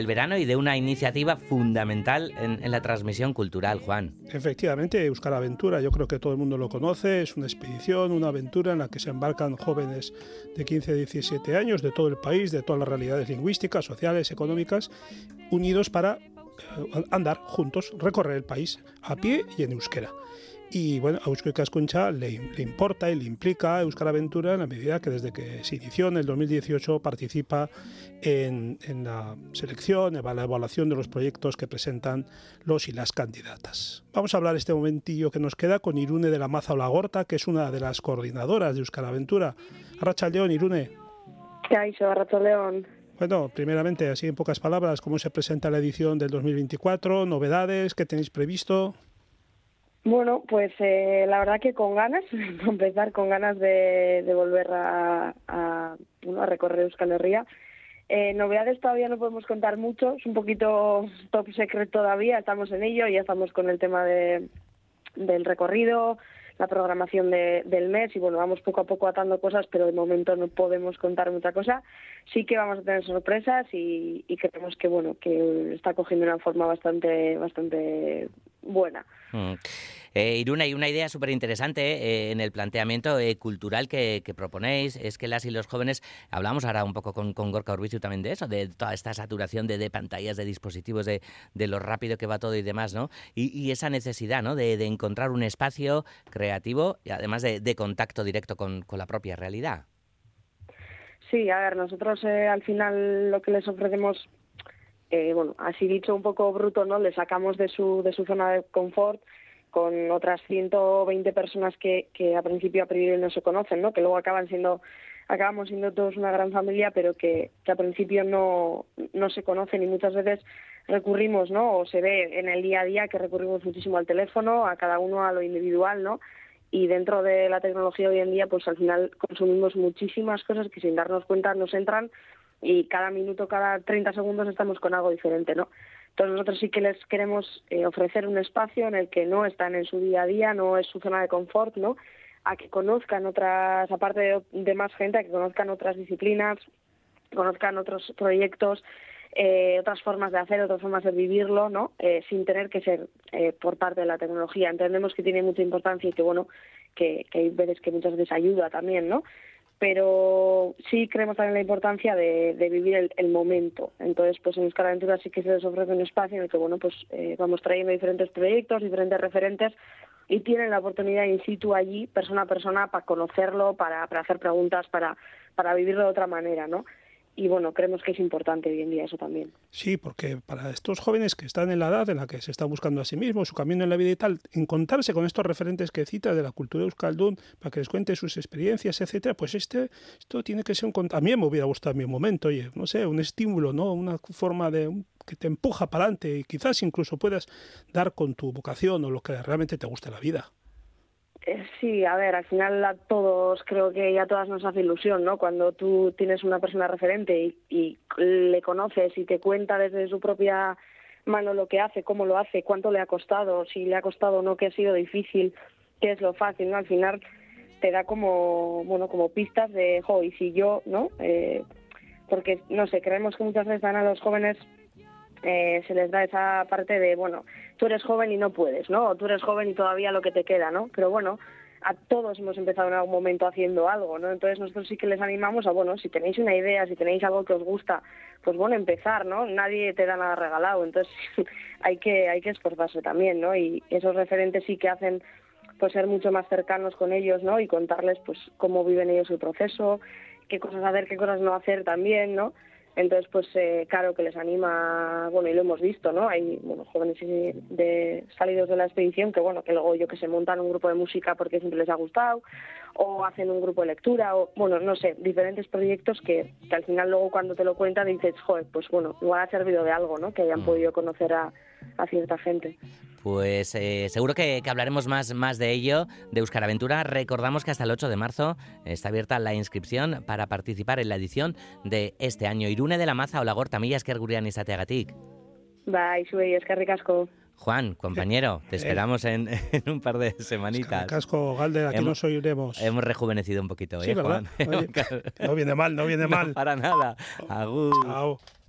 verano y de una iniciativa fundamental en la transmisión cultural, Juan. Efectivamente, Euskalaventura, yo creo que todo el mundo lo conoce, es una expedición, una aventura en la que se embarcan jóvenes de 15 a 17 años de todo el país, de todas las realidades lingüísticas, sociales, económicas, unidos para andar juntos, recorrer el país a pie y en euskera. Y bueno, a Eusko Ikaskuntza le importa y le implica Euskalaventura en la medida que desde que se inició en el 2018 participa en la selección, en la evaluación de los proyectos que presentan los y las candidatas. Vamos a hablar este momentillo que nos queda con Irune de la Maza o la Gorta, que es una de las coordinadoras de Euskalaventura. Arratsaldeon, Irune. Kaixo, arratsaldeon. Bueno, primeramente, así en pocas palabras, ¿cómo se presenta la edición del 2024? ¿Novedades? ¿Qué tenéis previsto? Bueno, pues la verdad que con ganas, para empezar, con ganas de volver a recorrer Euskal Herria. Novedades todavía no podemos contar mucho, es un poquito top secret todavía, estamos en ello, ya estamos con el tema del recorrido, la programación del mes, y bueno, vamos poco a poco atando cosas, pero de momento no podemos contar mucha cosa. Sí que vamos a tener sorpresas y creemos que bueno, que está cogiendo una forma bastante buena. Irune, hay una idea súper interesante en el planteamiento cultural que proponéis, es que las y los jóvenes, hablamos ahora un poco con Gorka Urbizu también de eso, de toda esta saturación de pantallas, de dispositivos, de lo rápido que va todo y demás, ¿no? Y esa necesidad, ¿no?, de encontrar un espacio creativo y además de contacto directo con la propia realidad. Sí, a ver, nosotros al final lo que les ofrecemos, bueno, así dicho un poco bruto, ¿no?, les sacamos de su zona de confort con otras 120 personas que a principio a priori no se conocen, ¿no?, que luego acabamos siendo todos una gran familia, pero que a principio no se conocen, y muchas veces recurrimos, ¿no?, o se ve en el día a día que recurrimos muchísimo al teléfono, a cada uno a lo individual, ¿no?, y dentro de la tecnología hoy en día, pues al final consumimos muchísimas cosas que sin darnos cuenta nos entran, y cada minuto, cada 30 segundos estamos con algo diferente, ¿no? Entonces nosotros sí que les queremos ofrecer un espacio en el que no están en su día a día, no es su zona de confort, ¿no?, a que conozcan otras, aparte de más gente, a que conozcan otras disciplinas, conozcan otros proyectos, otras formas de hacer, otras formas de vivirlo, ¿no?, sin tener que ser por parte de la tecnología. Entendemos que tiene mucha importancia y que, bueno, que hay veces que muchas veces ayuda también, ¿no?, pero sí creemos también la importancia de vivir el momento. Entonces, pues en Euskalaventura sí que se les ofrece un espacio en el que, bueno, pues vamos trayendo diferentes proyectos, diferentes referentes, y tienen la oportunidad in situ allí, persona a persona, para conocerlo, para hacer preguntas, para vivirlo de otra manera, ¿no? Y bueno, creemos que es importante hoy en día eso también. Sí, porque para estos jóvenes que están en la edad en la que se están buscando a sí mismos, su camino en la vida y tal, encontrarse con estos referentes que citas de la cultura euskaldun para que les cuente sus experiencias, etcétera, pues esto tiene que ser un... A mí me hubiera gustado en mi momento, oye, no sé, un estímulo, ¿no?, una forma de... que te empuja para adelante, y quizás incluso puedas dar con tu vocación o lo que realmente te gusta en la vida. Sí, a ver, al final a todos, creo que ya a todas nos hace ilusión, ¿no?, cuando tú tienes una persona referente y le conoces y te cuenta desde su propia mano lo que hace, cómo lo hace, cuánto le ha costado, si le ha costado o no, qué ha sido difícil, qué es lo fácil, ¿no? Al final te da como, bueno, como pistas de, jo, y si yo, ¿no? Porque, no sé, creemos que muchas veces dan a los jóvenes... se les da esa parte de, bueno, tú eres joven y no puedes, ¿no?, o tú eres joven y todavía lo que te queda, ¿no? Pero bueno, a todos hemos empezado en algún momento haciendo algo, ¿no? Entonces nosotros sí que les animamos a, bueno, si tenéis una idea, si tenéis algo que os gusta, pues bueno, empezar, ¿no? Nadie te da nada regalado, entonces hay que esforzarse también, ¿no? Y esos referentes sí que hacen, pues, ser mucho más cercanos con ellos, ¿no? Y contarles, pues, cómo viven ellos el proceso, qué cosas hacer, qué cosas no hacer también, ¿no? Entonces, pues, claro que les anima, bueno, y lo hemos visto, ¿no? Hay, bueno, jóvenes salidos de la expedición que, bueno, que luego, yo que sé, montan un grupo de música porque siempre les ha gustado, o hacen un grupo de lectura, o, bueno, no sé, diferentes proyectos que al final luego cuando te lo cuentan dices, joder, pues bueno, igual ha servido de algo, ¿no?, que hayan podido conocer a cierta gente. Pues seguro que hablaremos más de ello, de Euskalaventura. Recordamos que hasta el 8 de marzo está abierta la inscripción para participar en la edición de este año. Irune de la Maza o la Gorta, mila esker gurean izateagatik. Bai, zuei, eskerrik asko. Juan, compañero, te esperamos en un par de semanitas. Casco, Galder, aquí nos oiremos. Hemos rejuvenecido un poquito, sí, ¿verdad? Juan? Oye, no viene mal, no viene mal. Para nada. Agur. Chao.